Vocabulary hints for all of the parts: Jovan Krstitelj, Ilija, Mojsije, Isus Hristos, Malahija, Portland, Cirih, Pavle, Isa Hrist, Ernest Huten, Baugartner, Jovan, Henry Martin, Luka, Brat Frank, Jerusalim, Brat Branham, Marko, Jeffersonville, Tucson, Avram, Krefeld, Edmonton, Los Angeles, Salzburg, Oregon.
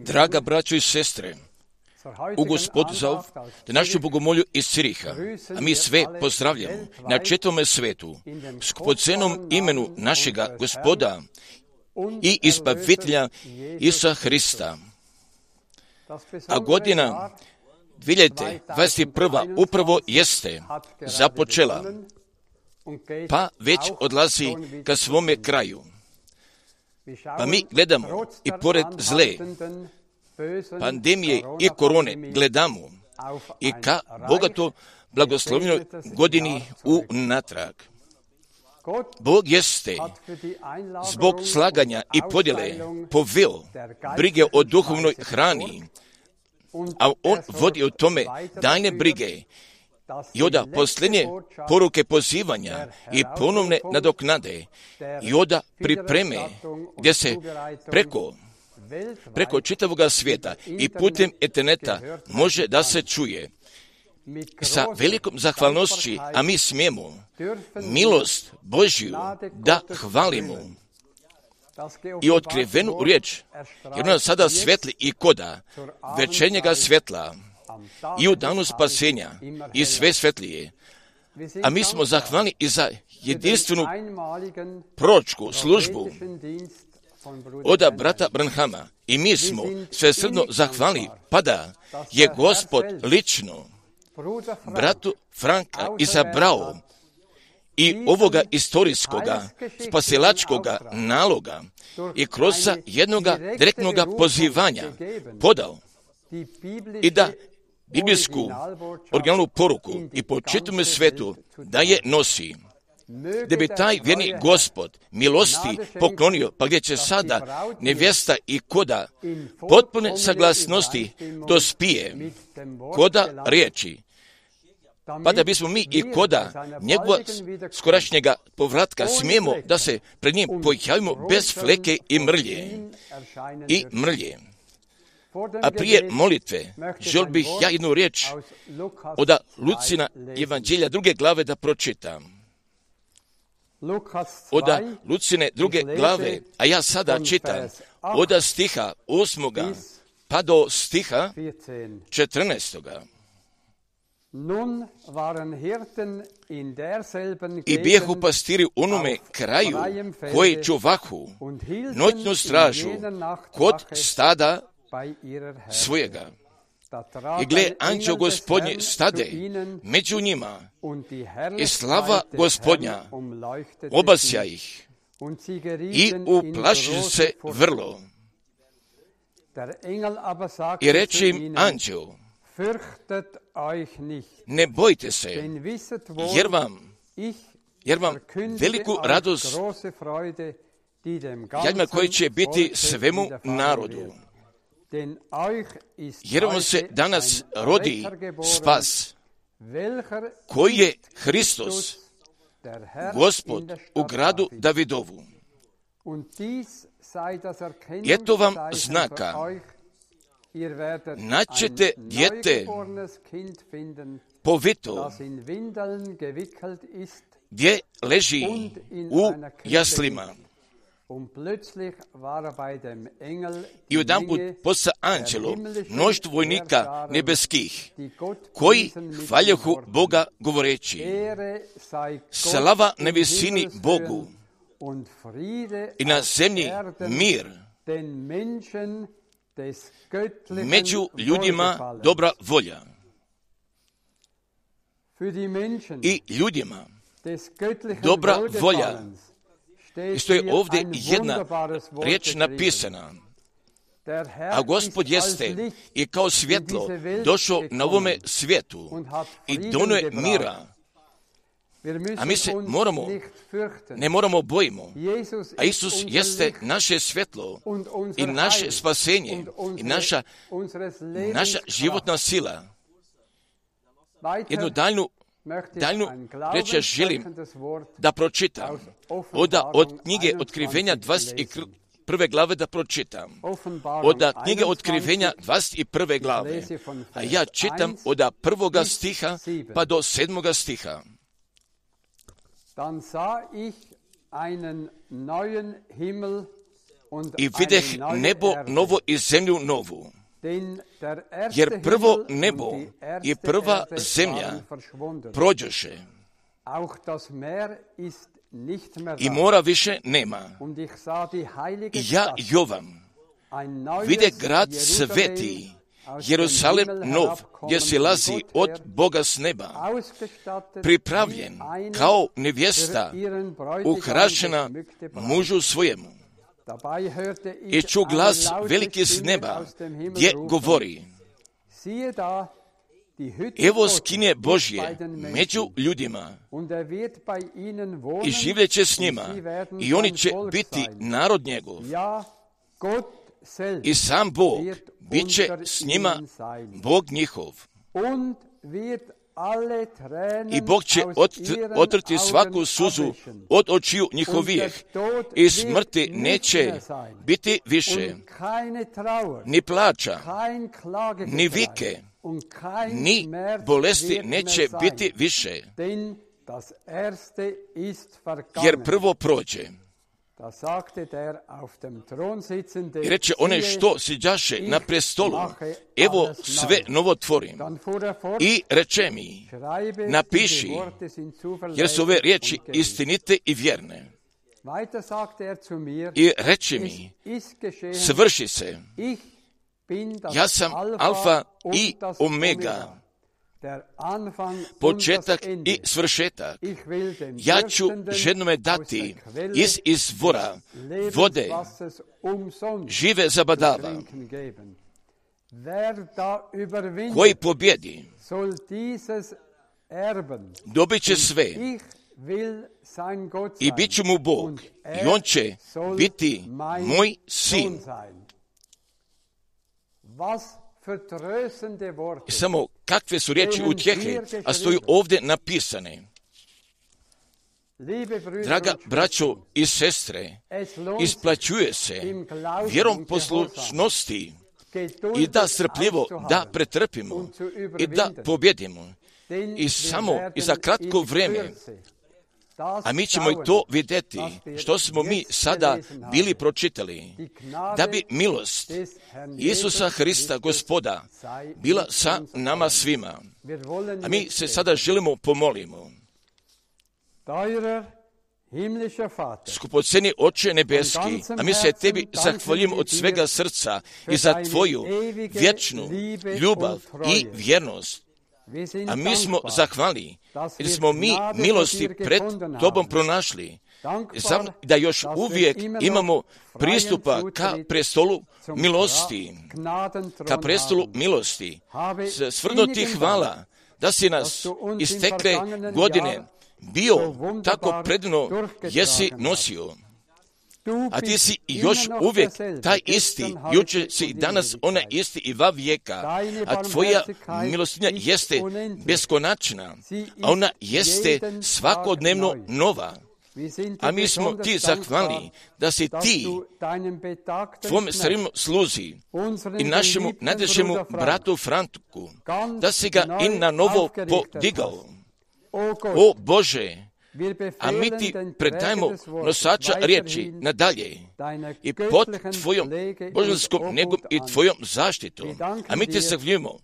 Draga braćo i sestre, u Gospodu za današnju bogomolju iz Ciriha, a mi sve pozdravljamo na četvrme svetu, s kupocenom imenu našega Gospoda i izbavitelja Isa Hrista. A godina 2021. upravo jeste započela, pa već odlazi ka svome kraju. Pa mi gledamo i pored zle pandemije i korone gledamo i ka bogato blagoslovljenoj godini u natrag. Bog jeste zbog slaganja i podjele poveo brige o duhovnoj hrani, a on vodi o tome daljne brige i oda posljednje poruke pozivanja i ponovne nadoknade i oda pripreme gdje se preko čitavog svijeta i putem interneta može da se čuje sa velikom zahvalnošću, a mi smijemo milost Božju da hvalimo i otkrivenu riječ, jer ona sada svetli i koda večernjega svjetla i u danu spasenja i sve svetlije. A mi smo zahvalni i za jedinstvenu pročku službu oda brata Branhama i mi smo svesrdno zahvalni pa da je Gospod lično bratu Franka izabrao i ovoga istorijskoga spasilačkoga naloga i kroz jednoga direktnoga pozivanja podao i da biblijsku originalnu poruku i po čitavom svetu da je nosi, da bi taj vjerni Gospod milosti poklonio, pa gdje će sada nevjesta i koda potpune saglasnosti dospije koda riječi, pa da bismo mi i koda njegova skorašnjega povratka smijemo da se pred njim pojavimo bez fleke i mrlje. A prije molitve, želio bih ja jednu riječ od Lukina evanđelja 2. glave da pročitam. Od Lukine 2. glave, a ja sada čitam od stiha 8. pa do stiha 14. I bijehu pastiri onome kraju koje čuvahu noćnu stražu kod stada svojega. I gle, anđeo gospodnji stade među njima i slava gospodnja obasja ih i uplaši se vrlo. I reče im anđeo, ne bojte se, jer vam veliku radost jadima koji će biti svemu narodu. Jer vam se danas rodi spas, koji je Hristos, Gospod u gradu Davidovu. Eto vam znaka, naćete dijete povito, gdje leži u jaslima. I odjedanput posla anđelo mnoštvo vojnika nebeskih, koji hvaljahu Boga govoreći, slava na visini Bogu i na zemlji mir, među ljudima dobra volja. I ljudima dobra volja. Isto je ovdje jedna riječ napisana. A Gospod jeste i kao svjetlo došao na ovome svijetu i donio je mira. A mi se ne moramo bojimo. A Isus jeste naše svjetlo i naše spasenje i naša životna sila. Jednu daljnu reći ja želim da pročitam. Od knjige Otkrivenja 21. glave da pročitam. Od knjige Otkrivenja 21. glave. A ja čitam od 1. stiha pa do 7. stiha. I videh nebo novo i zemlju novu, jer prvo nebo i prva zemlja prođoše i mora više nema. I ja, Jovan, videh grad sveti, Jerusalem nov, gdje se lazi od Boga s neba, pripravljen kao nevjesta, ukrašena mužu svojemu. I ču glas veliki s neba, gdje govori, evo skinje Božje među ljudima i življeće s njima, i oni će biti narod njegov. I sam Bog bit će s njima Bog njihov. I Bog će otrti svaku suzu od očiju njihovih i smrti neće biti više, ni plaća, ni vike, ni bolesti neće biti više, jer prvo prođe. I reče one što siđaše na prestolu, evo sve novo tvorim. I reče mi, napiši, jer su ove riječi istinite i vjerne. I reče mi, svrši se, ja sam Alfa i Omega, početak i svršetak. Ja ću ženome dati iz izvora vode žive zabadava. Koji pobjedi dobit će sve i bit ću mu Bog i on će biti moj sin. Samo kakve su riječi utjehe, a stoju ovdje napisane. Draga braćo i sestre, isplaćuje se vjerom poslušnosti i da strpljivo da pretrpimo i da pobjedimo. I samo i za kratko vrijeme, a mi ćemo i to vidjeti što smo mi sada bili pročitali, da bi milost Isusa Hrista Gospoda bila sa nama svima. A mi se sada želimo pomolimo. Skupoceni Oče nebeski, a mi se tebi zahvaljujem od svega srca i za tvoju vječnu ljubav i vjernost. A mi smo zahvali, jer smo mi milosti pred tobom pronašli, da još uvijek imamo pristupa ka prestolu milosti, Svrno ti hvala da si nas iz tekle godine bio tako predno jesi nosio. A ti si još uvijek taj isti, juče si i danas onaj isti i va vijeka, a tvoja milostinja jeste beskonačna, a ona jeste svakodnevno nova. A mi smo ti zahvali da si ti tvom sremu sluzi i našemu najdražemu bratu Franku, da si ga i na novo podigao. O Bože, a mi ti predajemo nosača riječi nadalje i pod tvojom božanskom negom i tvojom zaštitom. A mi ti zahvaljujemo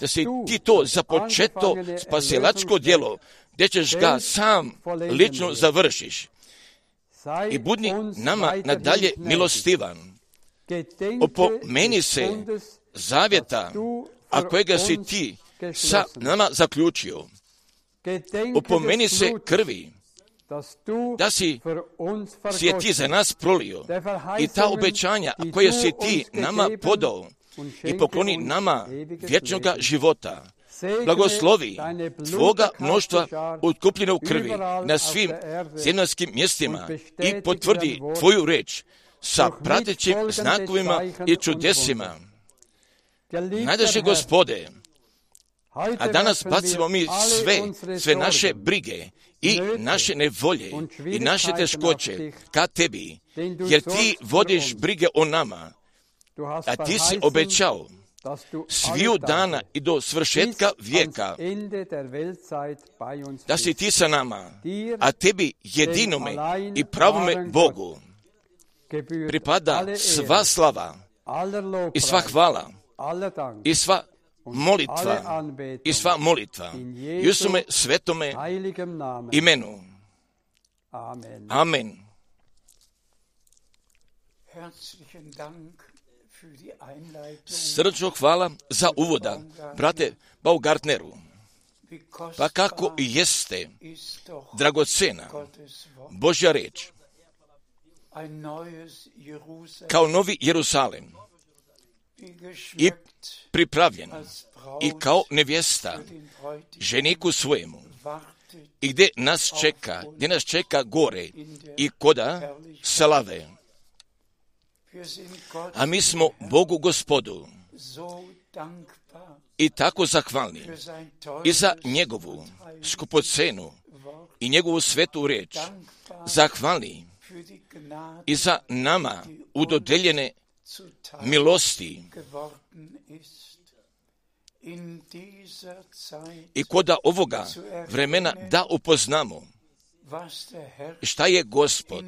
da si ti to započeto spasilačko djelo, gdje ćeš ga sam lično završiš. I budi nama nadalje milostivan. Opomeni se zavjeta, a kojega si ti sa nama zaključio. Opomeni se krvi, da si je ti za nas prolio i ta obećanja koje si ti nama podao i pokloni nama vječnoga života. Blagoslovi tvoga mnoštva utkupljene u krvi na svim zemljanskim mjestima i potvrdi tvoju reč sa pratećim znakovima i čudesima. Najdraži Gospode, a danas bacimo mi sve naše brige i naše nevolje i naše teškoće ka tebi, jer ti vodiš brige o nama, a ti si obećao sviju dana i do svršetka vijeka da si ti sa nama, a tebi jedinome i pravome Bogu pripada sva slava i sva hvala i sva molitva i sva molitva Isume svetome imenu. Amen. Srčno hvala za uvoda, brate Baugartneru. Pa kako jeste dragocena Božja reč kao novi Jerusalim i pripravljen i kao nevjesta ženiku svojemu i gdje nas čeka gore i koda slave. A mi smo Bogu Gospodu i tako zahvalni i za njegovu skupocenu i njegovu svetu reč, zahvalni i za nama udodeljene milosti. I koda ovoga vremena da upoznamo šta je Gospod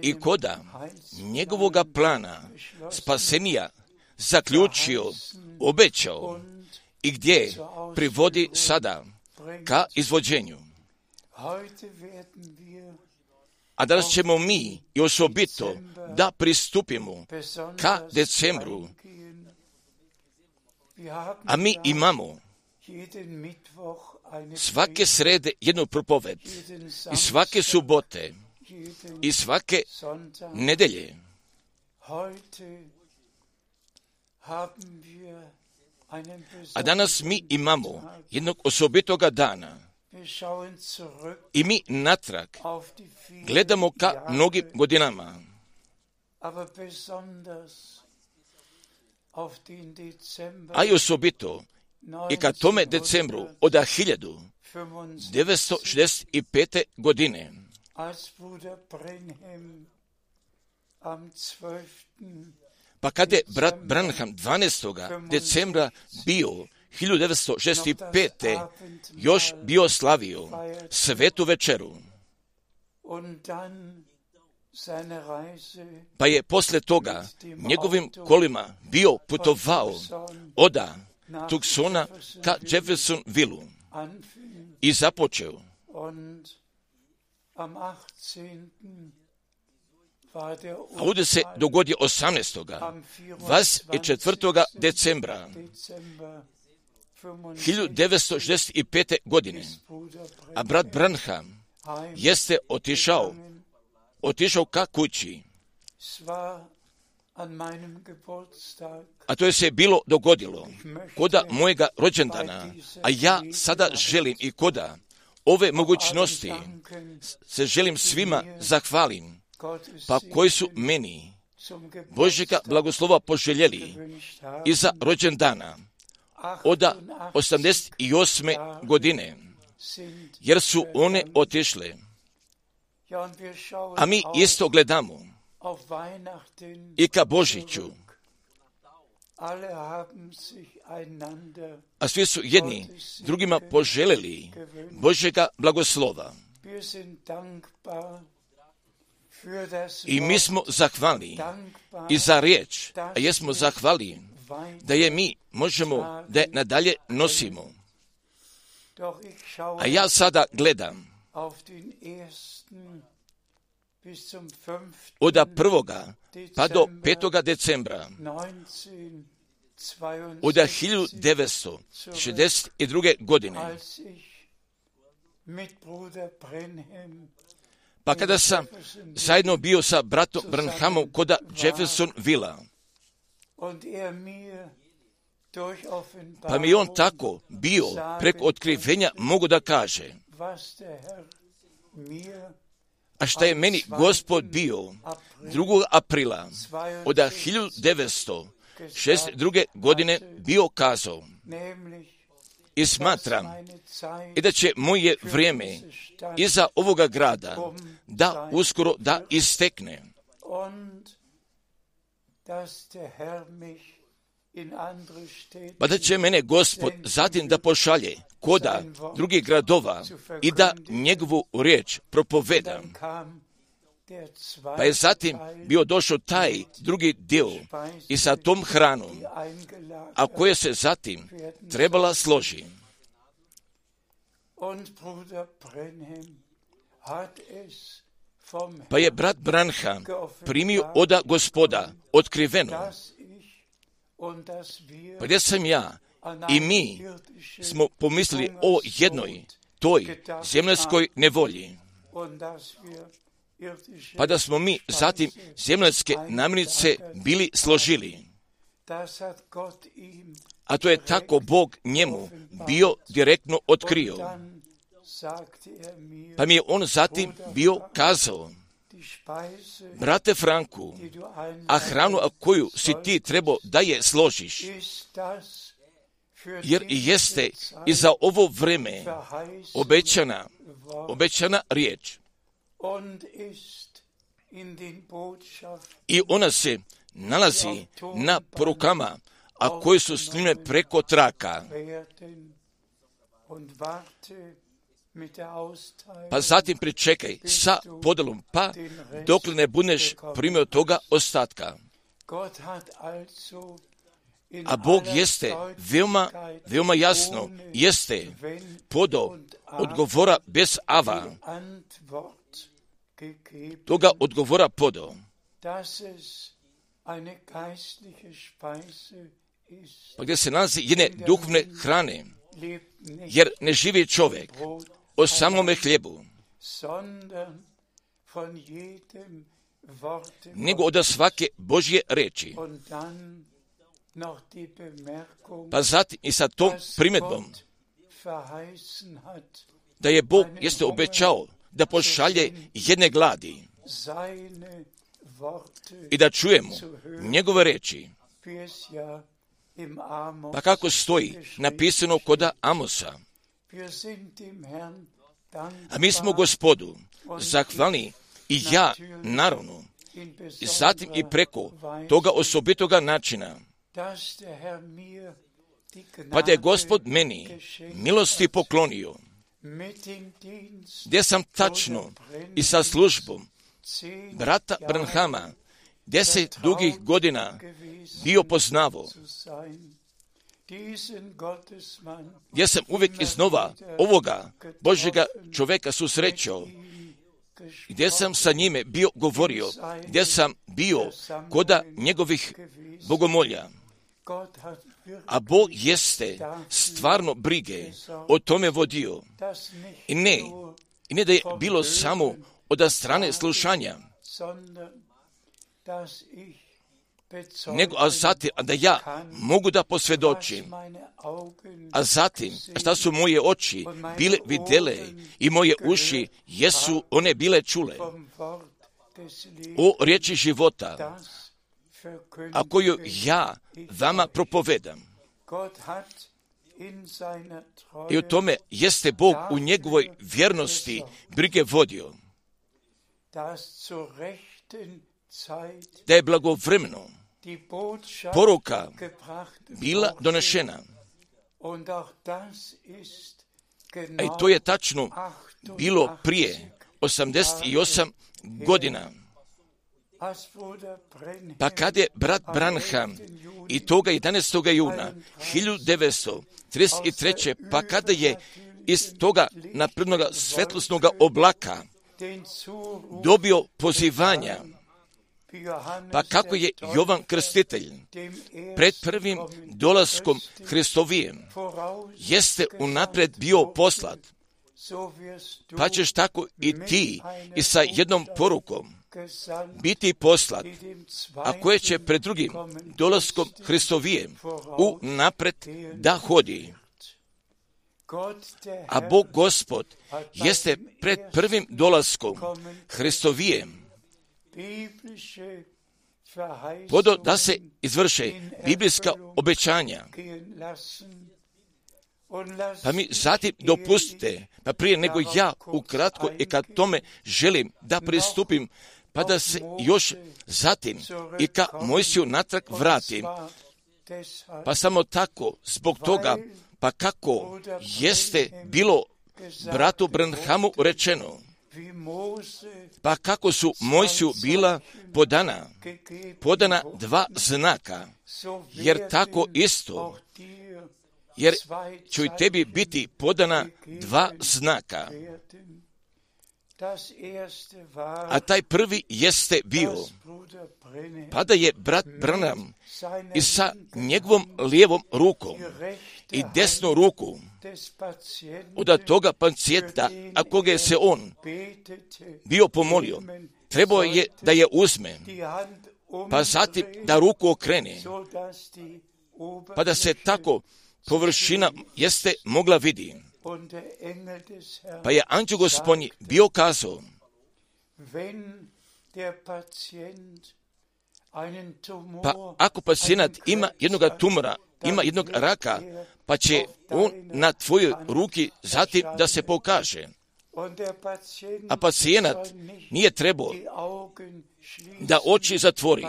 i koda njegovoga plana spasenija zaključio, obećao i gdje privodi sada ka izvođenju. A danas ćemo mi i osobito da pristupimo ka decembru. A mi imamo svake srede jednu propoved i svake subote i svake nedelje. A danas mi imamo jednog osobitoga dana. I mi natrag gledamo ka mnogim godinama, a i osobito i ka tome decembru od 1965. godine, Pa kad je brat Branham 12. decembra bio 1965. još bio slavio svetu večeru, pa je posle toga njegovim kolima bio putovao od Tucsona ka Jeffersonvilleu i započeo. A ovdje se dogodio 18. 24. decembra 1965. godine, a brat Branham jeste otišao ka kući. A to je se bilo dogodilo koda mojega rođendana, a ja sada želim i koda ove mogućnosti se želim svima zahvalim, pa koji su meni Božjega blagoslova poželjeli i za rođendana od 88. godine, jer su one otišle. A mi isto gledamo i ka Božiću. A svi su jedni drugima poželjeli Božjega blagoslova. I mi smo zahvali i za riječ, a jesmo zahvali da je mi možemo da je nadalje nosimo. A ja sada gledam od 1. pa do 5. decembra od 1962. godine, pa kada sam zajedno bio sa bratom Branhamom koda Jeffersonvillea, pa mi on tako bio preko otkrivenja mogu da kaže, a šta je meni Gospod bio 2. aprila od 1962. godine bio kazao. I smatram i da će moje vrijeme iza ovoga grada da uskoro da istekne. Pa da će mene Gospod zatim da pošalje koda drugih gradova i da njegovu riječ propovedam. Pa je zatim bio došao taj drugi dio i sa tom hranom, a koja se zatim trebala složi. Pa je brat Branham primio od Gospoda otkrivenu. Pa gdje sam ja i mi smo pomislili o jednoj toj zemljskoj nevolji, pa da smo mi zatim zemljske namirnice bili složili. A to je tako Bog njemu bio direktno otkrio. Pa mi je on zatim bio kazao, brate Franku, a hranu koju si ti trebao da je složiš, jer jeste i za ovo vreme obećana riječ. I ona se nalazi na porukama, a koje su snimljene preko traka. Pa zatim pričekaj sa podelom, pa dok ne budeš primio toga ostatka. A Bog jeste veoma, veoma jasno, jeste podao odgovora bez ava. Toga odgovora podao. Pa gdje se nalazi jedne duhovne hrane, jer ne živi čovjek o samome hljebu, nego od svake Božje riječi. Pa zatim i sa tom primjedbom da je Bog jeste obećao da pošalje jedne gladi i da čujemo njegove riječi. Pa kako stoji napisano kod Amosa, a mi smo Gospodu zahvalni i ja naravno zatim i preko toga osobitoga načina, pa da je Gospod meni milosti poklonio, gdje sam tačno i sa službom brata Branhama 10 dugih godina bio poznavo, gdje sam uvijek iznova ovoga Božjega čovjeka susrećao, gdje sam sa njime bio govorio, gdje sam bio koda njegovih bogomolja. A Bog jeste stvarno brige o tome vodio. I ne da je bilo samo od strane slušanja, nego a zatim da ja mogu da posvjedočim, a zatim šta su moje oči bile vidjele i moje uši jesu one bile čule o riječi života, a koju ja vama propovedam. I u tome jeste Bog u njegovoj vjernosti brige vodio, da je blagovremeno poruka bila donešena. A i to je tačno bilo prije 88 godina. Pa kad je brat Branham i toga 11. juna 1933. pa kada je iz toga naprednog svetlosnog oblaka dobio pozivanja, pa kako je Jovan Krstitelj pred prvim dolaskom Hristovijem jeste unapred bio poslat, pa ćeš tako i ti i sa jednom porukom biti poslat, a koje će pred drugim dolaskom Hristovijem u napred da hodi. A Bog Gospod jeste pred prvim dolaskom Hristovijem podo da se izvrše biblijska obećanja. Pa mi zatim dopustite, pa prije nego ja ukratko i kad tome želim da pristupim, pa da se još zatim i ka Mojsiju natrag vratim. Pa samo tako, zbog toga, pa kako jeste bilo bratu Branhamu rečeno, pa kako su Mojsiju bila podana 2 znaka, jer tako isto, jer će i tebi biti podana 2 znaka. A taj prvi jeste bio, pa da je brat Branham i sa njegovom lijevom rukom i desnu ruku od toga pacijenta, a koga se on bio pomolio, trebao je da je uzme, pa zatim da ruku okrene, pa da se tako površina jeste mogla vidi. Pa je anđeo Gospodnji bio kazao, pa ako pacijent ima jednog tumora, ima jednog raka, pa će on na tvojoj ruki zatim da se pokaže. A pacijent nije trebao da oči zatvori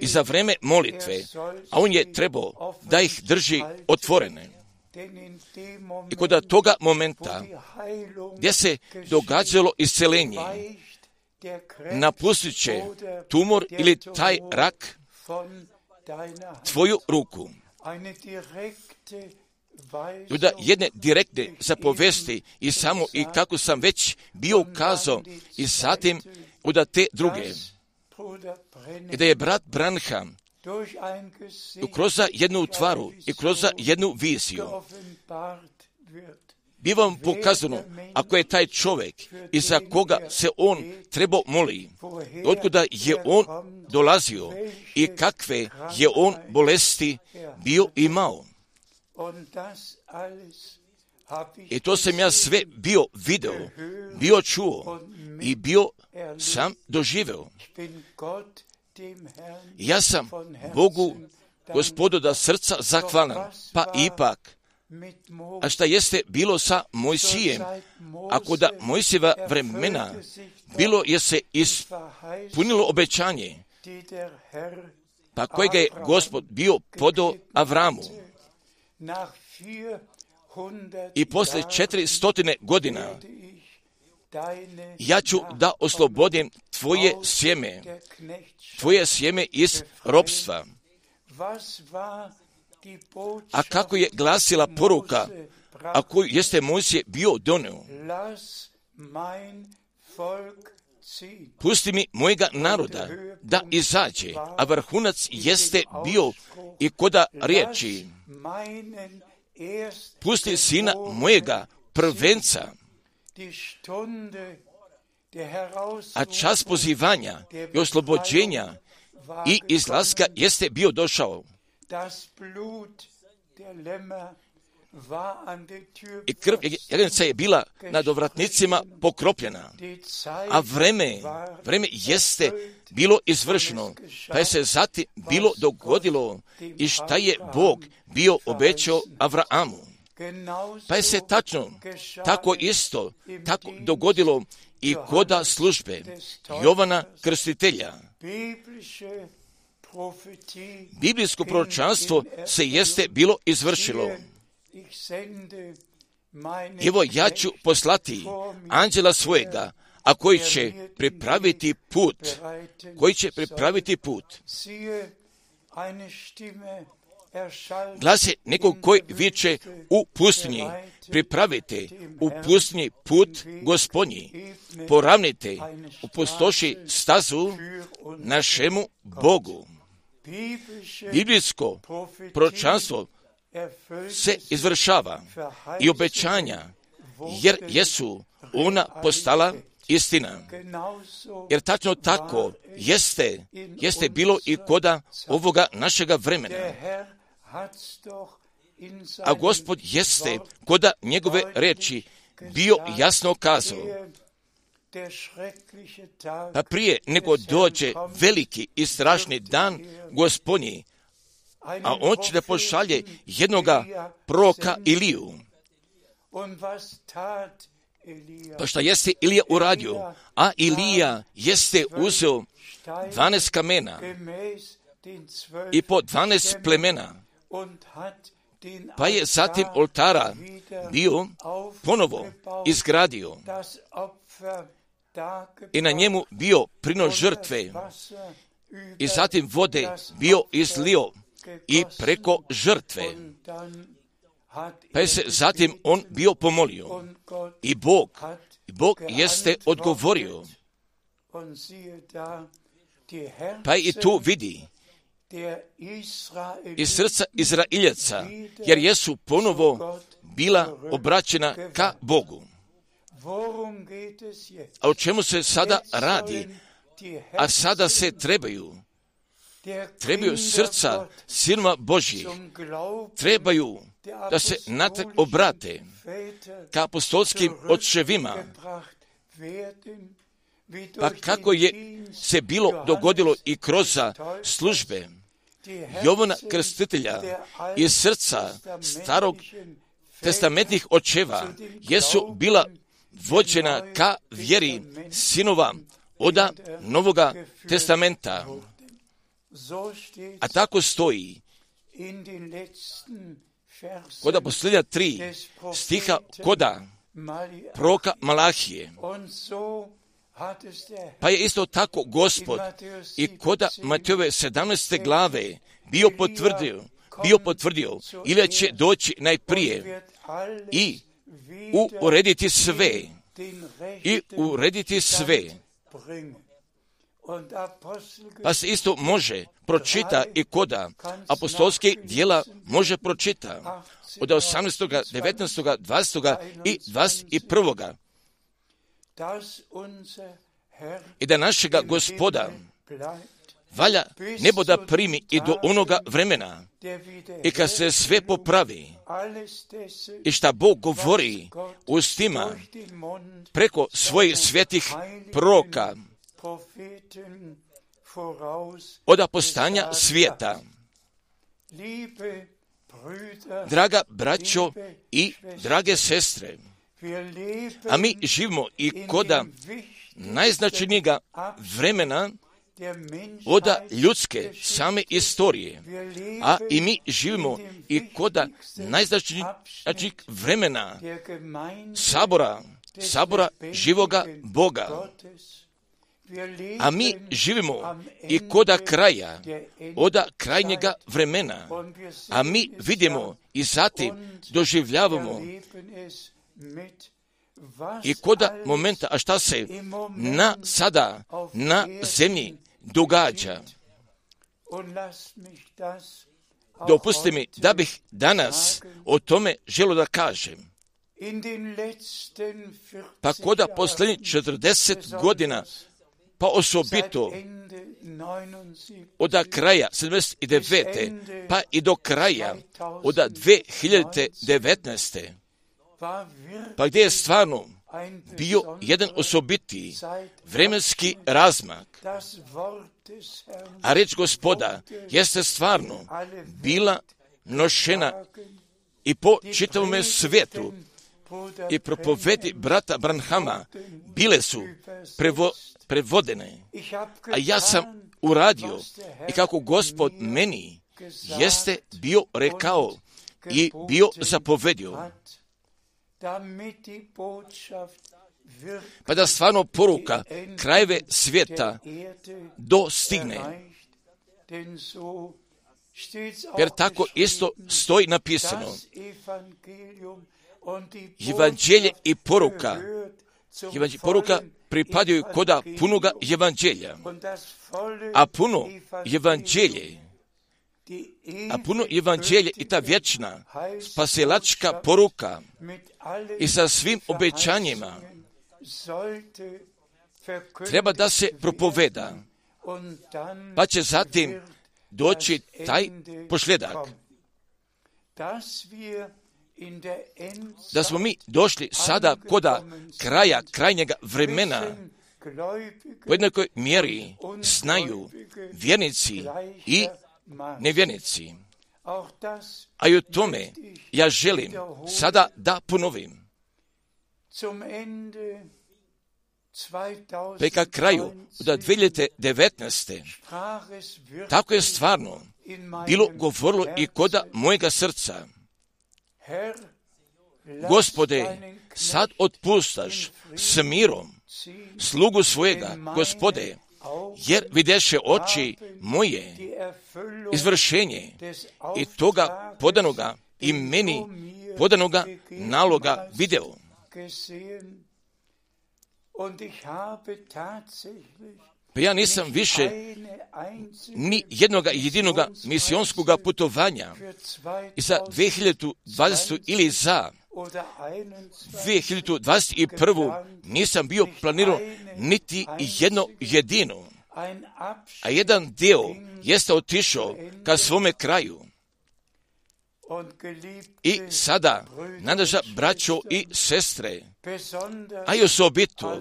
i za vreme molitve, a on je trebao da ih drži otvorene. I kod toga momenta gdje se događalo isceljenje, napustit će tumor ili taj rak tvoju ruku. Ljuda jedne direktne zapovesti i samo i kako sam već bio kazao i zatim od te druge. I da je brat Branham kroz jednu utvaru i kroz jednu viziju bi vam pokazano ako je taj čovjek i za koga se on trebao moli, otkuda je on dolazio i kakve je on bolesti bio imao. I to sam ja sve bio video, bio čuo i bio sam doživeo. Ja sam Bogu, Gospodu, da srca zahvalan, pa ipak. A šta jeste bilo sa Mojsijem, ako da Mojsijeva vremena bilo je se punilo obećanje, pa kojega je Gospod bio podao Avramu. I posle 400 godina ja ću da oslobodim tvoje sjeme iz ropstva. A kako je glasila poruka, a koju jeste Mojsije bio donio? Pusti mi mojega naroda da izađe, a vrhunac jeste bio i koda riječi. Pusti sina mojega prvenca, a čas pozivanja i oslobođenja i izlaska jeste bio došao. I krv jelenca je bila nad ovratnicima pokropljena, a vreme jeste bilo izvršeno, pa je se zatim bilo dogodilo i šta je Bog bio obećao Avramu. Pa je se tačno tako dogodilo i koda službe Jovana Krstitelja. Biblijsko proročanstvo se jeste bilo izvršilo. Evo ja ću poslati anđela svojega, a koji će pripraviti put. Glas je nekog koji viče u pustinji, pripravite u pustinji put Gospodnji, poravnite u pustoši stazu našemu Bogu. Biblijsko proročanstvo se izvršava i obećanja, jer jesu ona postala istina. Jer tačno tako jeste bilo i koda ovoga našega vremena. A Gospod jeste koda njegove reči bio jasno kazao. Pa prije nego dođe veliki i strašni dan Gospodnji, a on će da pošalje jednoga proroka Iliju. Pa šta jeste Ilija uradio? A Ilija jeste uzeo 12 kamena i po 12 plemena, pa je zatim oltara bio ponovo izgradio i na njemu bio prinos žrtve i zatim vode bio izlio i preko žrtve. Pa je se zatim on bio pomolio i Bog jeste odgovorio. Pa i tu vidi iz srca Izraeljaca, jer jesu ponovo bila obraćena ka Bogu. A o čemu se sada radi? A sada se trebaju srca sinova Božjih, trebaju da se natrag obrate ka apostolskim očevima, pa kako je se bilo dogodilo i kroz službe Jovana Krstitelja i srca starog testamentnih očeva jesu bila vođena ka vjeri sinova oda Novoga testamenta. A tako stoji koda posljednja 3 stiha koda proroka Malahije. Pa je isto tako Gospod i koda Matejove 17. glave bio potvrdio ili će doći najprije i urediti sve. Pa se isto može pročita i koda apostolske dijela može pročita od 18., 19., 20. i 21. I da našega Gospoda valja nebo da primi i do onoga vremena i kad se sve popravi i šta Bog govori ustima preko svojih svetih proroka od postanja svijeta. Draga braćo i drage sestre, a mi živimo i koda najznačajnijega vremena od ljudske same istorije, a i mi živimo i kod najznačajnijeg vremena sabora živoga Boga. A mi živimo i koda kraja, oda krajnjega vremena, a mi vidimo i zatim doživljavamo i koda momenta, a šta se na sada, na zemlji događa. Dopusti mi da bih danas o tome želio da kažem. Pa koda posljednjih 40 godina, pa osobito od kraja 79. pa i do kraja od 2019. pa gdje je stvarno bio jedan osobiti vremenski razmak. A riječ Gospoda jeste stvarno bila nošena i po čitavom svijetu. I propovedi brata Branhama bile su prevodene, a ja sam uradio i kako Gospod meni jeste bio rekao i bio zapovedio. Pa da stvarno poruka krajeve svijeta dostigne. Jer tako isto stoji napisano. Evanđelje i poruka pripadaju koda punoga evanđelja, a puno evanđelje i ta vječna spasilačka poruka i sa svim obećanjima treba da se propoveda, pa će zatim doći taj posljedak. Da smo mi došli sada koda kraja, krajnjega vremena, u jednakoj mjeri znaju vjernici i nevjernici. A i o tome ja želim sada da ponovim. Pa ka kraju od 2019. tako je stvarno bilo govorilo i koda mojega srca. Gospode, sad otpustaš s mirom slugu svojega, Gospode, jer videše oči moje izvršenje i toga podanoga i meni podanoga naloga video. Pa ja nisam više ni jednoga jedinoga misijonskoga putovanja i za 2020. ili za 2021. nisam bio planirao niti jedno jedino, a jedan dio jeste otišao ka svome kraju. I sada, nadaža braćo i sestre, a i osobito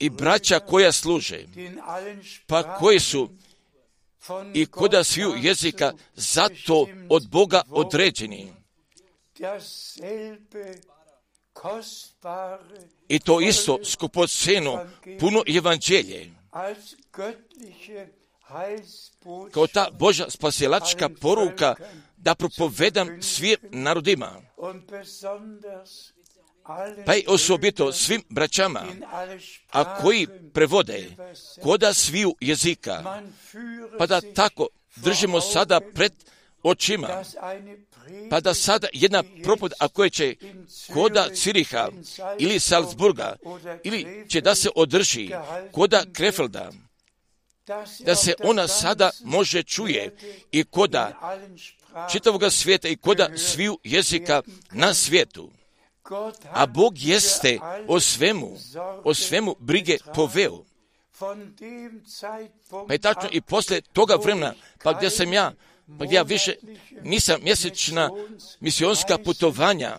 i braća koja služe, pa koji su i koda sviju jezika zato od Boga određeni. I to isto skupoceno puno evanđelje, kao ta Božja spasilačka poruka da propovedam svim narodima, pa i osobito svim braćama, a koji prevode koda sviju jezika, pa da tako držimo sada pred očima, pa da sada jedna propoved, a koja će koda Ciriha ili Salzburga, ili će da se održi koda Krefelda, da se ona sada može čuje i koda čitavoga svijeta i koda sviju jezika na svijetu. A Bog jeste o svemu brige poveo. Pa je tačno i poslije toga vremena, pa gdje ja više nisam mjesečna misijonska putovanja,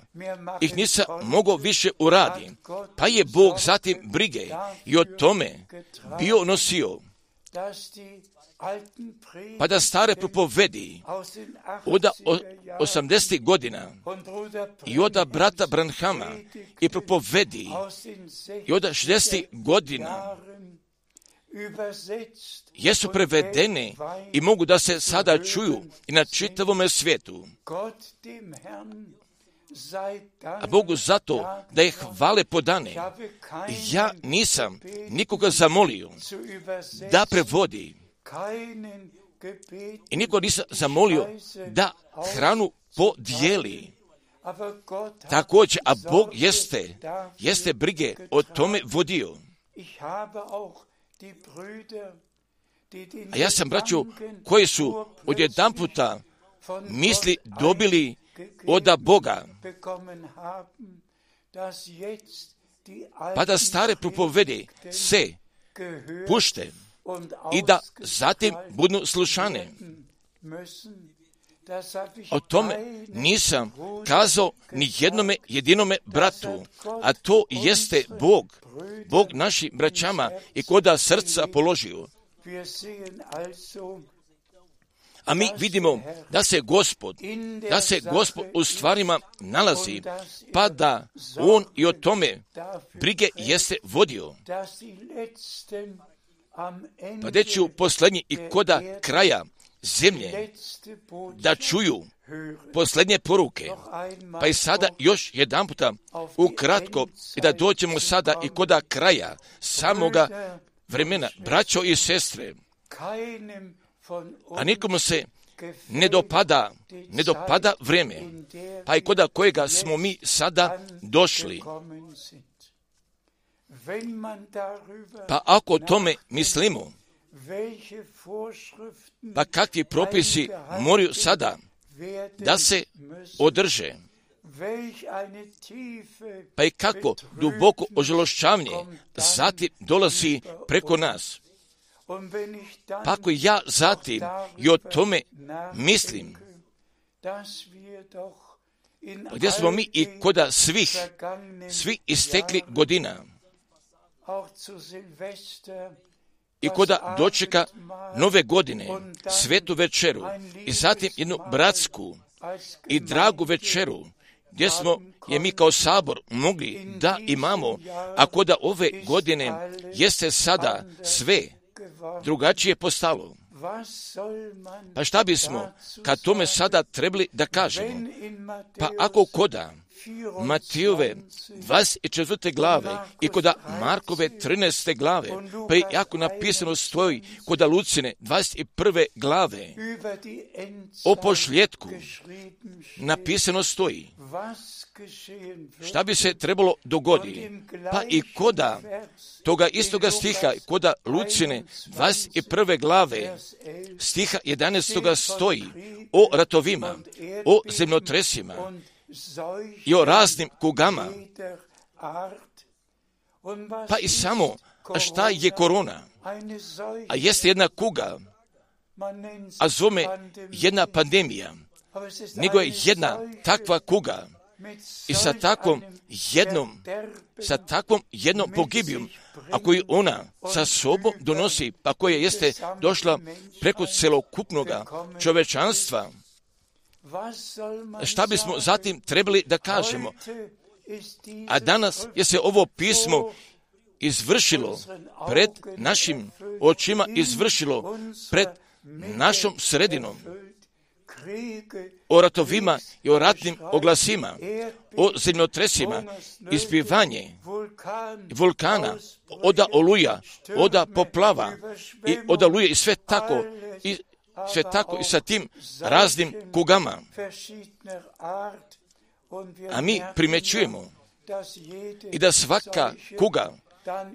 ih nisam mogao više uraditi. Pa je Bog zatim brige i o tome bio nosio. pa da stare propovedi od 80. godina i od brata Branhama i propovedi i od 60. godina jesu prevedeni i mogu da se sada čuju i na čitavom svijetu. A Bogu zato da ih hvale podane. Ja nisam nikoga zamolio da prevodi i nikoga nisam zamolio da hranu podijeli. Također, a Bog jeste brige o tome vodio. A ja sam braću koji su odjedan puta misli dobili od Boga, pa da stare propovedi se pušte i da zatim budu slušane. O tome nisam kazao ni jednome jedinome bratu, a to jeste Bog, Bog našim braćama i koda srca položio. A mi vidimo da se Gospod u stvarima nalazi, pa da On i o tome brige jeste vodio. Pa deću posljednji i koda kraja zemlje, da čuju posljednje poruke. Pa i sada još jedan puta ukratko i da dođemo sada i koda kraja samoga vremena. Braćo i sestre, a nikomu se ne dopada vreme, pa i koda kojega smo mi sada došli. Pa ako o tome mislimo, pa kakvi propisi moraju sada da se održe, pa i kako duboko ožalošćavnje zatim dolazi preko nas. Pa ako ja zatim i o tome mislim, pa gdje smo mi i koda svi istekli godina, i koda dočeka nove godine, svetu večeru i zatim jednu bratsku i dragu večeru, gdje smo je mi kao sabor mogli da imamo, a koda ove godine jeste sada sve drugačije postalo. Pa šta bismo kad tome sada trebali da kažemo? Pa ako koda Matejove 24. glave i koda Markove 13. glave, pa i ako napisano stoji koda Lucine 21. glave o pošljetku napisano stoji, šta bi se trebalo dogoditi? Pa i koda toga istoga stiha, koda Lucine 21. glave stiha 11. stoji o ratovima, o zemljotresima i o raznim kugama. Pa i samo, a šta je korona? A jeste jedna kuga, a zove jedna pandemija, nego je jedna takva kuga i sa takvom jednom pogibijom, a koju ona sa sobom donosi, pa koja jeste došla preko celokupnoga čovečanstva. Šta bismo zatim trebali da kažemo? A danas je se ovo pismo izvršilo pred našim očima, izvršilo pred našom sredinom. O ratovima i o ratnim oglasima, o zemljotresima, izbivanje vulkana, oda oluja, oda poplava i oda oluje i sve tako i sa tim raznim kugama. A mi primećujemo i da svaka kuga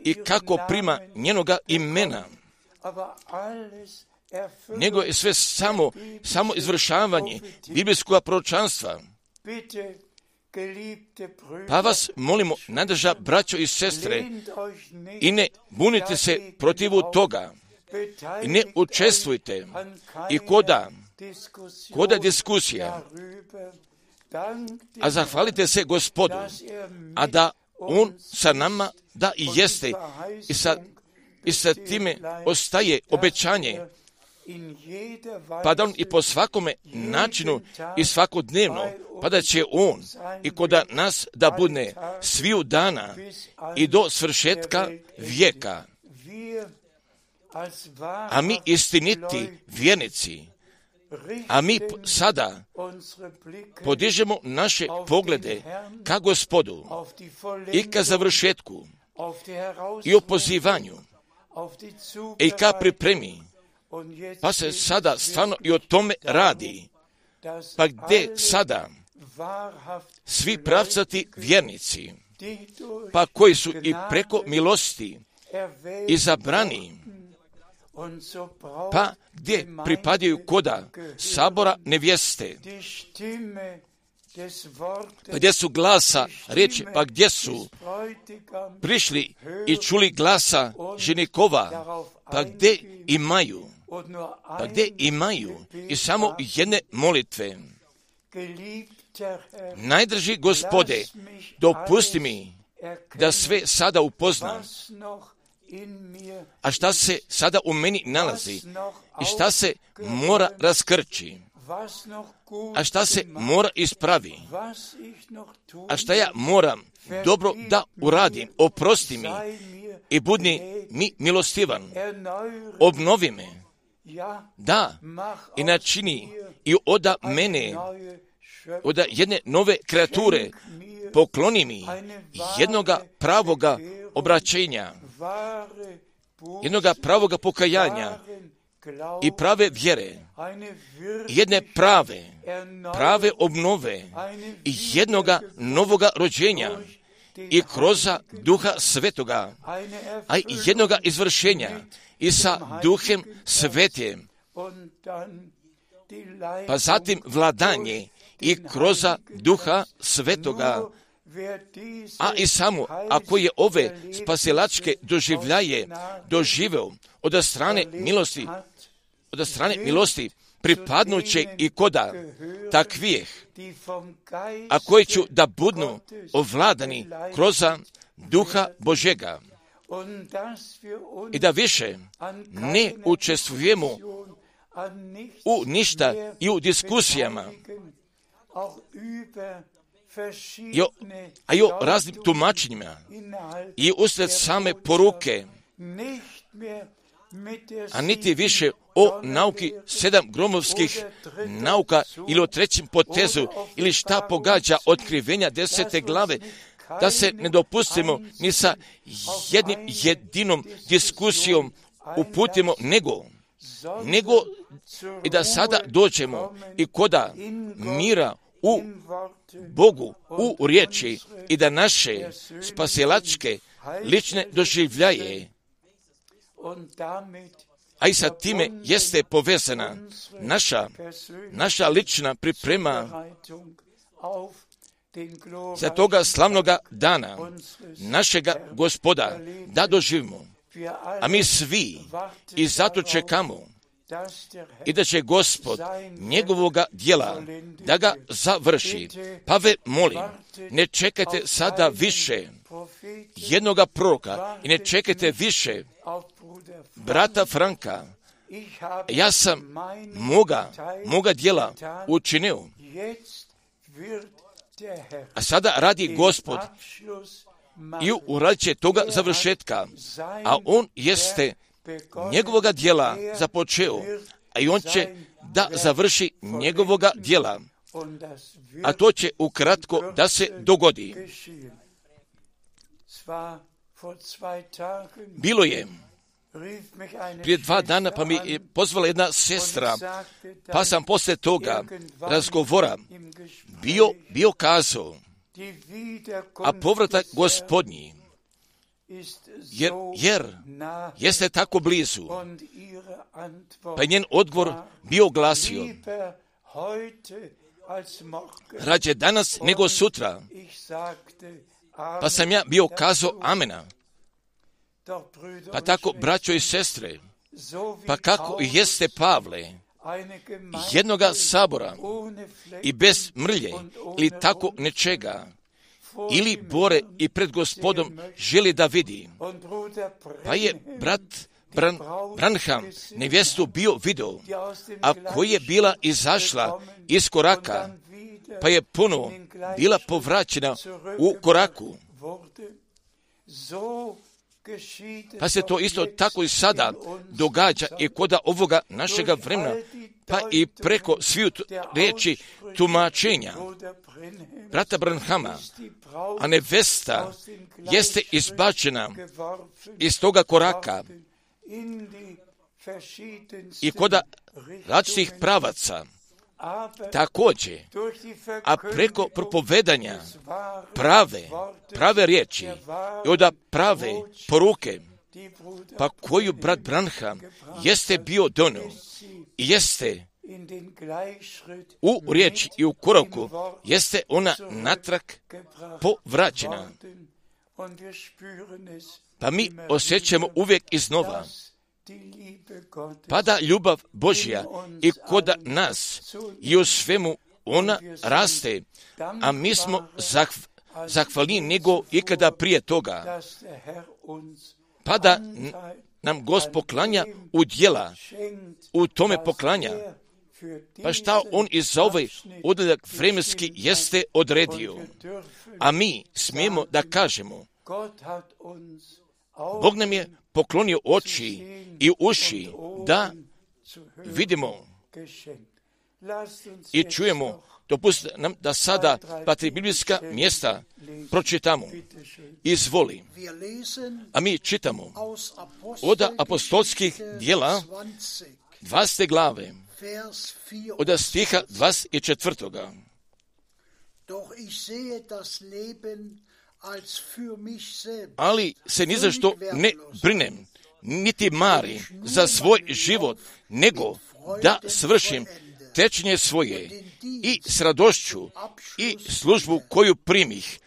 i kako prima njenoga imena, nego je sve samo izvršavanje biblijskog proročanstva. Pa vas molimo, nadrža braćo i sestre, i ne bunite se protivu toga. I ne učestvujte i koda diskusija, a zahvalite se Gospodu, a da On sa nama da i jeste i sa time ostaje obećanje pada on i po svakome načinu i svakodnevno, pada će on i kod nas da bude sviju dana i do svršetka vijeka. A mi istiniti vjernici, a mi sada podižemo naše poglede ka Gospodu i ka završetku i opozivanju i ka pripremi. Pa se sada stvarno i o tome radi. Pa gdje sada svi pravcati vjernici, pa koji su i preko milosti izabrani, pa gdje pripadaju koda sabora nevjeste, pa gdje su glasa riječi, pa gdje su prišli i čuli glasa ženikova, pa gdje imaju, pa gdje imaju i samo jedne molitve. Najdrži Gospode, dopusti mi da sve sada upoznam, a šta se sada u meni nalazi i šta se mora raskrči, a šta se mora ispravi, a šta ja moram dobro da uradim, oprosti mi i budi mi milostivan, obnovi me, da, i načini i oda mene, oda jedne nove kreature, pokloni mi jednoga pravoga obraćenja, jednoga pravoga pokajanja i prave vjere, jedne prave obnove i jednoga novoga rođenja i kroz Duha Svetoga, a i jednoga izvršenja i sa Duhem Svetim, pa zatim vladanje i kroz Duha Svetoga. A i samo ako je ove spasilačke doživljaje doživeo od strane milosti pripadnuće i koda takvijeh, a koji ću da budnu ovladani kroz Duha Božega i da više ne učestvujemo u ništa i u diskusijama, a i o raznim tumačenjima i usred same poruke, a niti više o nauki 7 gromovskih nauka ili o trećem potezu ili šta pogađa otkrivenja 10. glave, da se ne dopustimo ni sa jednim jedinom diskusijom uputimo, nego i da sada dođemo i koda mira u Bogu, u riječi i da naše spasilačke lične doživljaje, a i sa time jeste povezana naša lična priprema za toga slavnoga dana našega Gospoda da doživimo. A mi svi i zato čekamo i da će Gospod njegovoga djela da ga završi. Pa ve molim, ne čekajte sada više jednoga proroka i ne čekajte više brata Franka. Ja sam moga djela učinio, a sada radi Gospod i uradit će toga završetka, a on jeste njegovoga djela započeo, a i on će da završi njegovoga djela, a to će ukratko da se dogodi. Bilo je prije 2 dana, pa mi je pozvala jedna sestra, pa sam poslije toga razgovora bio kazao, a povratak Gospodnji jer jeste tako blizu. Pa je njen odgovor bio glasio: rađe danas nego sutra. Pa sam ja bio kazao amena. Pa tako, braćo i sestre, pa kako jeste Pavle jednoga sabora i bez mrlje ili tako nečega ili bore i pred Gospodom želi da vidi. Pa je brat Branham nevjestu bio video, a koja je bila izašla iz koraka, pa je ponovo bila povraćena u koraku. Pa se to isto tako i sada događa i kod ovoga našega vremena, pa i preko sviju riječi tumačenja brata Branhama, a nevesta jeste izbačena iz toga koraka i kod različitih pravaca također, a preko propovedanja prave riječi i od prave poruke, pa koju brat Branham jeste bio donio i jeste u riječi i u koraku, jeste ona natrag povraćena. Pa mi osjećamo uvijek iznova, pa da ljubav Božja i kod nas i u svemu ona raste, a mi smo zahvali nego ikada prije toga, pa da nam Gospod poklanja u djela, u tome poklanja, pa šta on i za ovaj odljedak vremenski jeste odredio, a mi smijemo da kažemo, Bog nam je poklonio oči i uši da vidimo i čujemo. Dopustite nam da sada patri biblijska mjesta pročitamo. Izvoli. A mi čitamo od apostolskih djela 20. glave, od stiha 24. Ali se ni za što ne brinem, niti marim za svoj život, nego da svršim tečenje svoje i s radošću i službu koju primih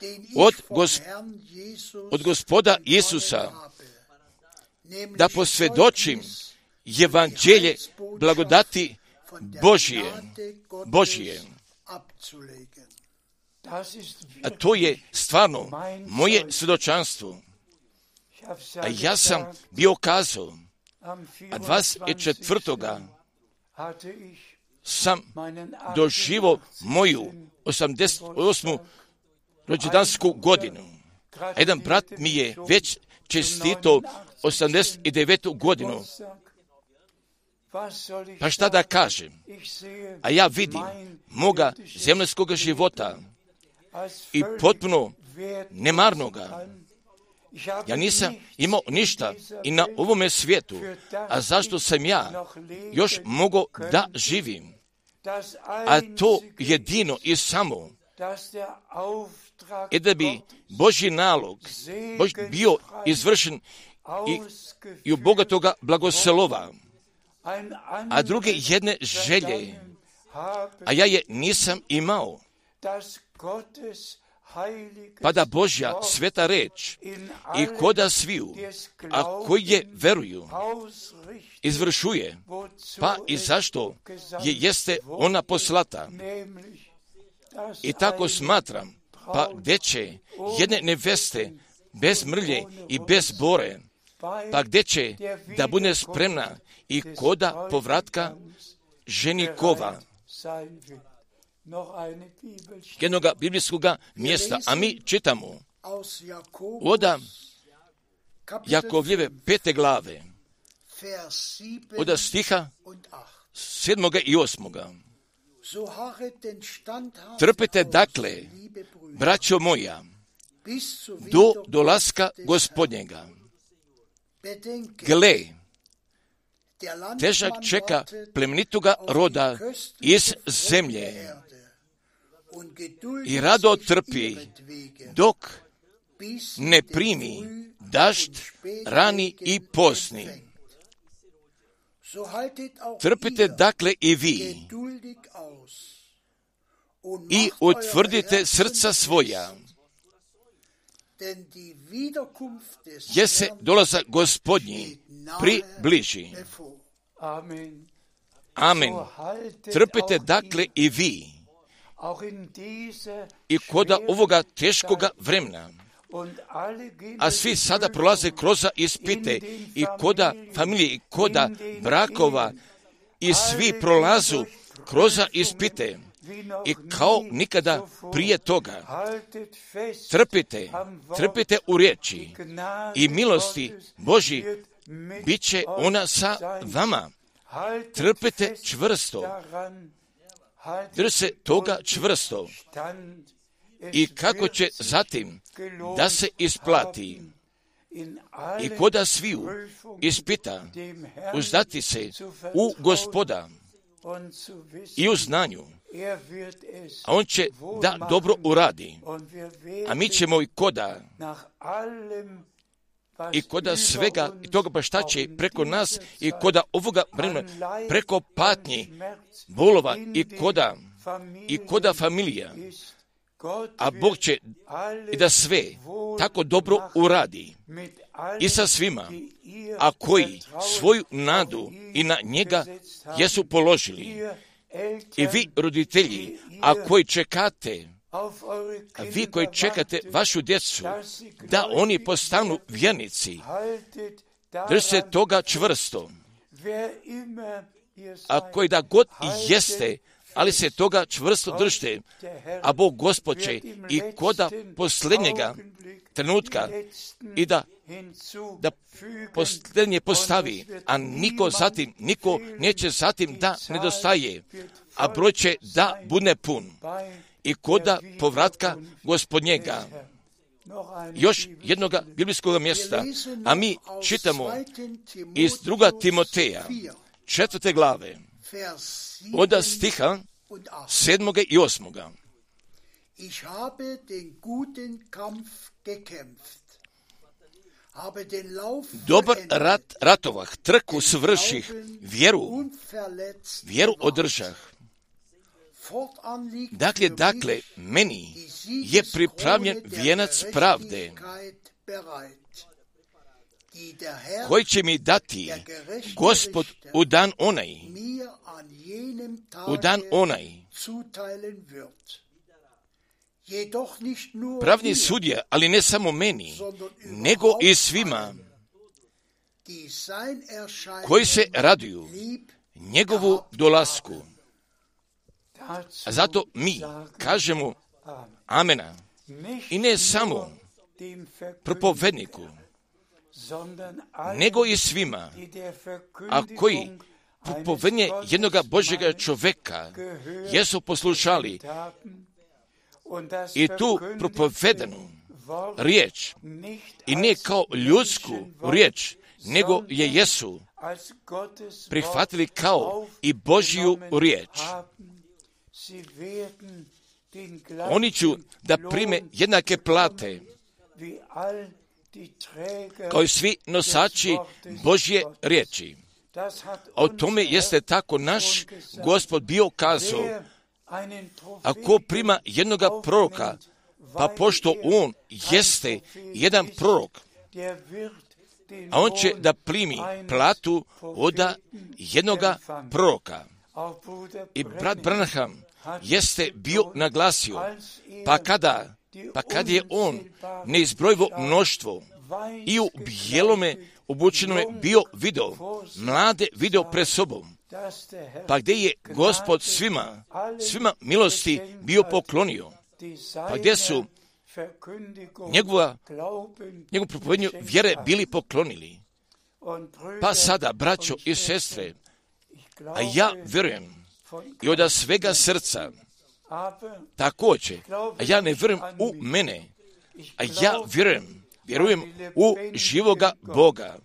od Gospoda Isusa, da posvjedočim evanđelje blagodati Božije. A to je stvarno moje svjedočanstvo. A ja sam bio kazao, a 24. sam doživo moju 88. rođendansku godinu. A jedan brat mi je već čestito 89. godinu. Pa šta da kažem? A ja vidim moga zemljskog života i potpuno nemarnoga. Ja nisam imao ništa i na ovome svijetu, a zašto sam ja još mogao da živim? A to jedino i samo je da bi Božji nalog bio izvršen i u Boga toga blagoslova, a druge jedne želje, a ja je nisam imao. Pa da Božja sveta reč i koda sviju, a koji je veruju, izvršuje, pa i zašto je jeste ona poslata. I tako smatram, pa gdje će jedne neveste bez mrlje i bez bore, pa gdje će da bude spremna i koda povratka ženikova. Jednog biblijskog mjesta, a mi čitamo od Jakovljeve 5. glave, od stiha 7. i 8. Trpite dakle, braćo moja, do dolaska Gospodnjega. Gle, težak čeka plemenitoga roda iz zemlje i rado trpi dok ne primi dašt rani i posni. Trpite dakle i vi i utvrdite srca svoja, jer se dolazak Gospodnji približi. Amen. Trpite dakle i vi i koda ovoga teškoga vremena a svi sada prolaze kroz ispite i koda familije i koda brakova i svi prolazu kroz ispite i kao nikada prije toga. Trpite u riječi i milosti Božji, bit će ona sa vama. Trpite čvrsto. Drž se toga čvrsto. I kako će zatim da se isplati i koda sviju ispita uzdati se u Gospoda i u znanju, a on će da dobro uradi, a mi ćemo i koda svega i toga pa šta će preko nas i koda ovoga vremena, preko patnji, bolova i koda familija, a Bog će i da sve tako dobro uradi i sa svima, a koji svoju nadu i na njega jesu položili. I vi roditelji, a vi koji čekate vašu djecu, da oni postanu vjernici, držite toga čvrsto, a koji da god i jeste, ali se toga čvrsto držite, a Bog Gospod će i koda posljednjega trenutka i da posljednje postavi, a niko neće zatim da nedostaje, a broj će da bude pun. I koda povratka Gospodnjega. Još jednog biblijskog mjesta, a mi čitamo iz 2. Timoteja, 4. glave, od stiha 7. i 8. Dobar ratovah, trku svrših, vjeru održah. Dakle, meni je pripravljen vijenac pravde, koji će mi dati Gospod u dan onaj. Pravni sudija, ali ne samo meni, nego i svima koji se raduju njegovu dolasku. A zato mi kažemo amena i ne samo propovedniku, nego i svima, a koji propovednje jednoga Božjega čovjeka jesu poslušali i tu propovedanu riječ i ne kao ljudsku riječ, nego je jesu prihvatili kao i Božju riječ. Oni će da prime jednake plate kao i svi nosači Božje riječi. O tome jeste tako naš Gospod bio kazao, ako prima jednoga proroka, pa pošto on jeste jedan prorok, a on će da primi platu od jednoga proroka. I brat Branham jeste bio naglasio, pa kad je on neizbrojivo mnoštvo i u bijelome obučenome bio video, mlade video pred sobom, pa gdje je Gospod svima milosti bio poklonio, pa gdje su njegovu propovednju vjere bili poklonili. Pa sada, braćo i sestre, a ja vjerujem i od svega srca, također, a ja ne vjerujem u mene, a ja vjerujem u živoga Boga,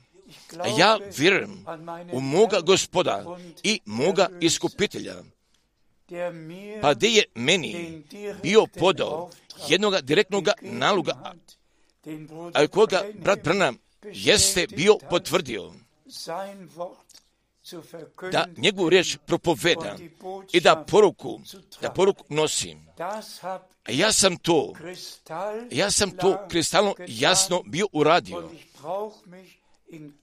a ja vjerujem u moga Gospoda i moga Iskupitelja, pa gdje je meni bio podao jednoga direktnog naloga, a koga brat Branham jeste bio potvrdio, da njegovu riječ propoveda i da poruku nosim. Ja sam to kristalno jasno bio uradio.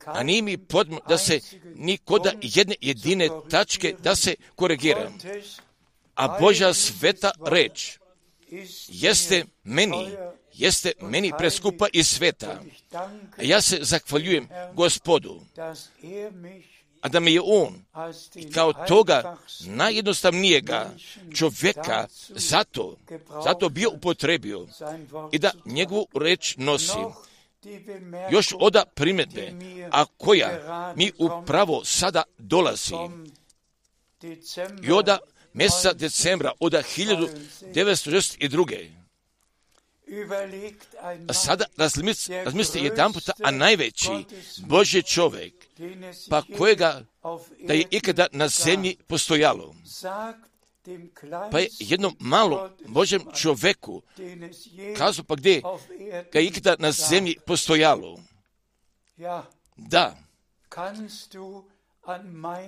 A nije mi potrebno da se nikoda jedne jedine tačke da se korigiram. A Božja sveta reč jeste meni preskupa iz sveta. A ja se zahvaljujem Gospodu, a da me je On kao toga najjednostavnijega čovjeka zato bio upotrebio i da njegovu reč nosim. Još oda primjedbe, a koja mi upravo sada dolazi. I oda mjeseca decembra, oda 1962. A sada razmislite jedan puta, a najveći Božji čovjek, pa kojega da je ikada na zemlji postojalo, pa je jednom malom Božjem čovjeku kazao, pa gdje ga je ikada na zemlji postojalo. Da,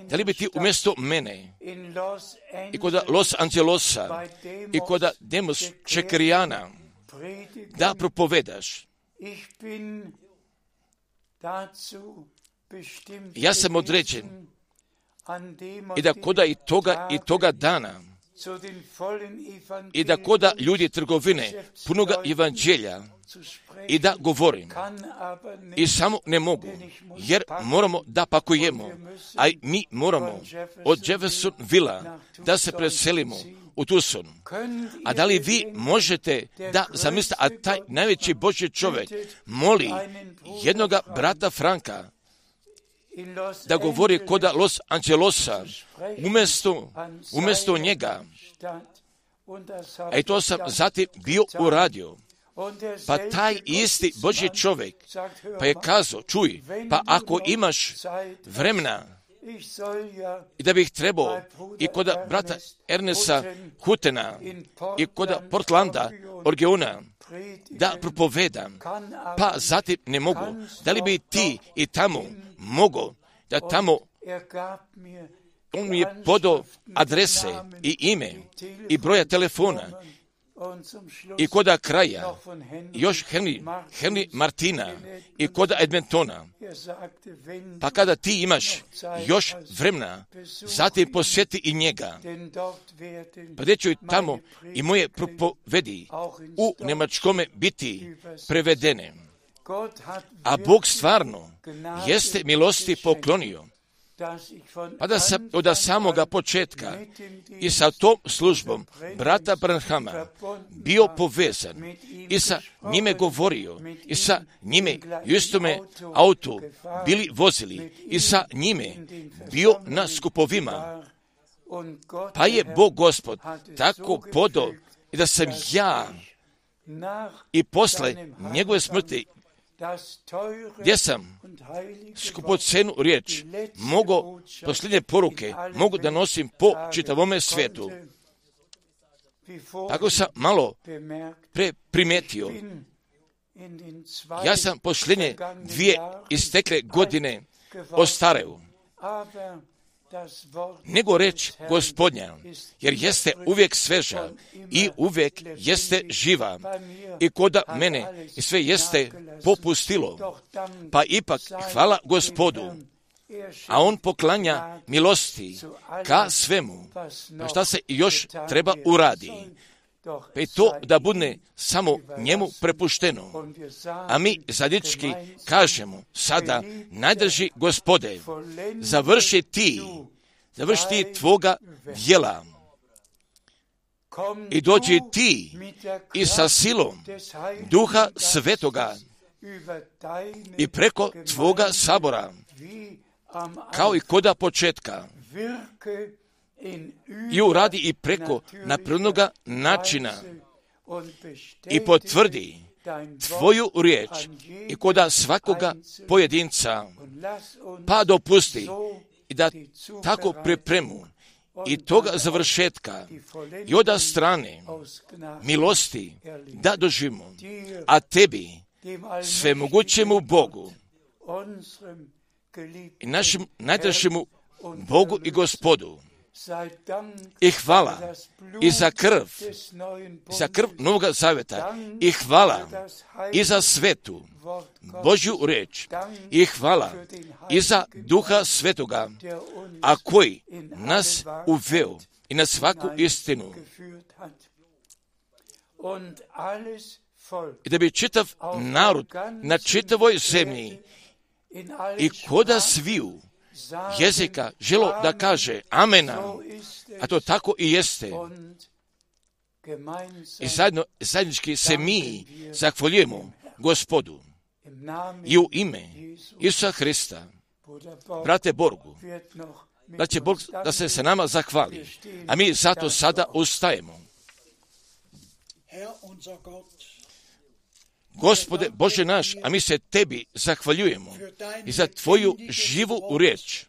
da li bi ti umjesto mene i kod Los Angelesa i kod Demos Čekrijana da propovedaš? Ja sam određen i da koda i toga dana i da koda ljudi trgovine punoga evanđelja i da govorim. I samo ne mogu, jer moramo da pakujemo, a mi moramo od Jeffersonville da se preselimo u Tucson. A da li vi možete da zamislite, a taj najveći Božji čovjek moli jednoga brata Franka da govori kod Los Angelesa umjesto njega. A i to sam zatim bio uradio. Pa taj isti Božji čovjek pa je kazao, čuj, pa ako imaš vremena i da bih trebao i kod brata Ernesta Hutena i kod Portlanda, Oregona, da propovedam, pa zatim ne mogu. Da li bi ti i tamo mogao da tamo... On mi je podao adrese i ime i broja telefona i kod kraja, još Henry Martina i kod Edmontona. Pa kada ti imaš još vremena, zatim posjeti i njega. Pa gdje ću i tamo i moje propovedi u njemačkome biti prevedene. A Bog stvarno jeste milosti poklonio. Pa da sam od samoga početka i sa tom službom brata Branhama bio povezan i sa njime govorio i sa njime u istome autu bili vozili i sa njime bio na skupovima. Pa je Bog Gospod tako podao i da sam ja i posle njegove smrti, gdje sam skupocenu riječ mogu, posljednje poruke mogu da nosim po čitavome svijetu. Tako sam malo primijetio. Ja sam posljednje 2 istekle godine ostareo. Nego reč Gospodnja, jer jeste uvijek sveža i uvijek jeste živa i koda mene sve jeste popustilo. Pa ipak hvala Gospodu, a On poklanja milosti ka svemu, pa šta se još treba uradi, pa je to da bude samo njemu prepušteno. A mi zajednički kažemo sada, najdrži Gospode, završi ti tvoga djela i dođi ti i sa silom Duha Svetoga i preko tvoga sabora, kao i koda početka, i uradi i preko naprednoga načina i potvrdi tvoju riječ i koda svakoga pojedinca, pa dopusti i da tako pripremu i toga završetka i oda strane milosti da doživimo, a tebi, svemogućemu Bogu i našem najdražemu Bogu i Gospodu, i hvala i za krv Novog Zavjeta, i hvala i za svetu Božju riječ, i hvala i za Duha Svetoga, a koji nas uveo i na svaku istinu. i da bi čitav narod na čitavoj zemlji i koda sviju jezika želo da kaže amena, a to tako i jeste. I zajednički se mi zahvaljujemo Gospodu i u ime Isusa Hrista. Brate Borgu, da će Bog da se nama zahvali, a mi zato sada ustajemo. Gospode Bože naš, a mi se tebi zahvaljujemo i za tvoju živu riječ,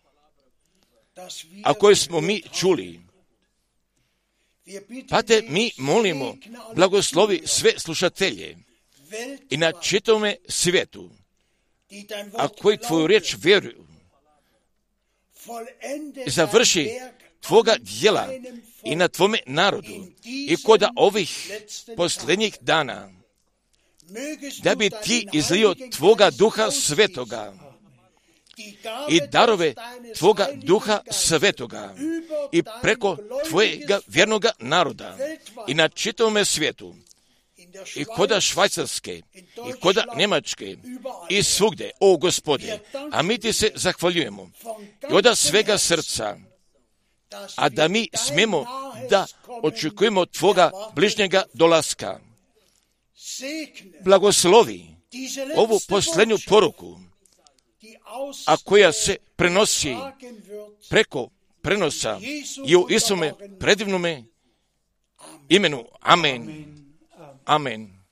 a koju smo mi čuli. Pa te mi molimo, blagoslovi sve slušatelje i na čitome svijetu, a koji tvoju riječ vjeruju, završi tvoga djela i na tvome narodu i koda ovih posljednjih dana, da bi ti izlio tvoga duha svetoga i darove tvoga duha svetoga i preko tvojega vjernoga naroda i na čitavome svijetu, i koda Švajcarske, i koda Njemačke, i svugde, o Gospode, a mi ti se zahvaljujemo i od svega srca, a da mi smijemo da očekujemo tvoga bližnjega dolaska. Blagoslovi ovu posljednju poruku, a koja se prenosi preko prenosa i u Isome predivnome imenu. Amen. Amen.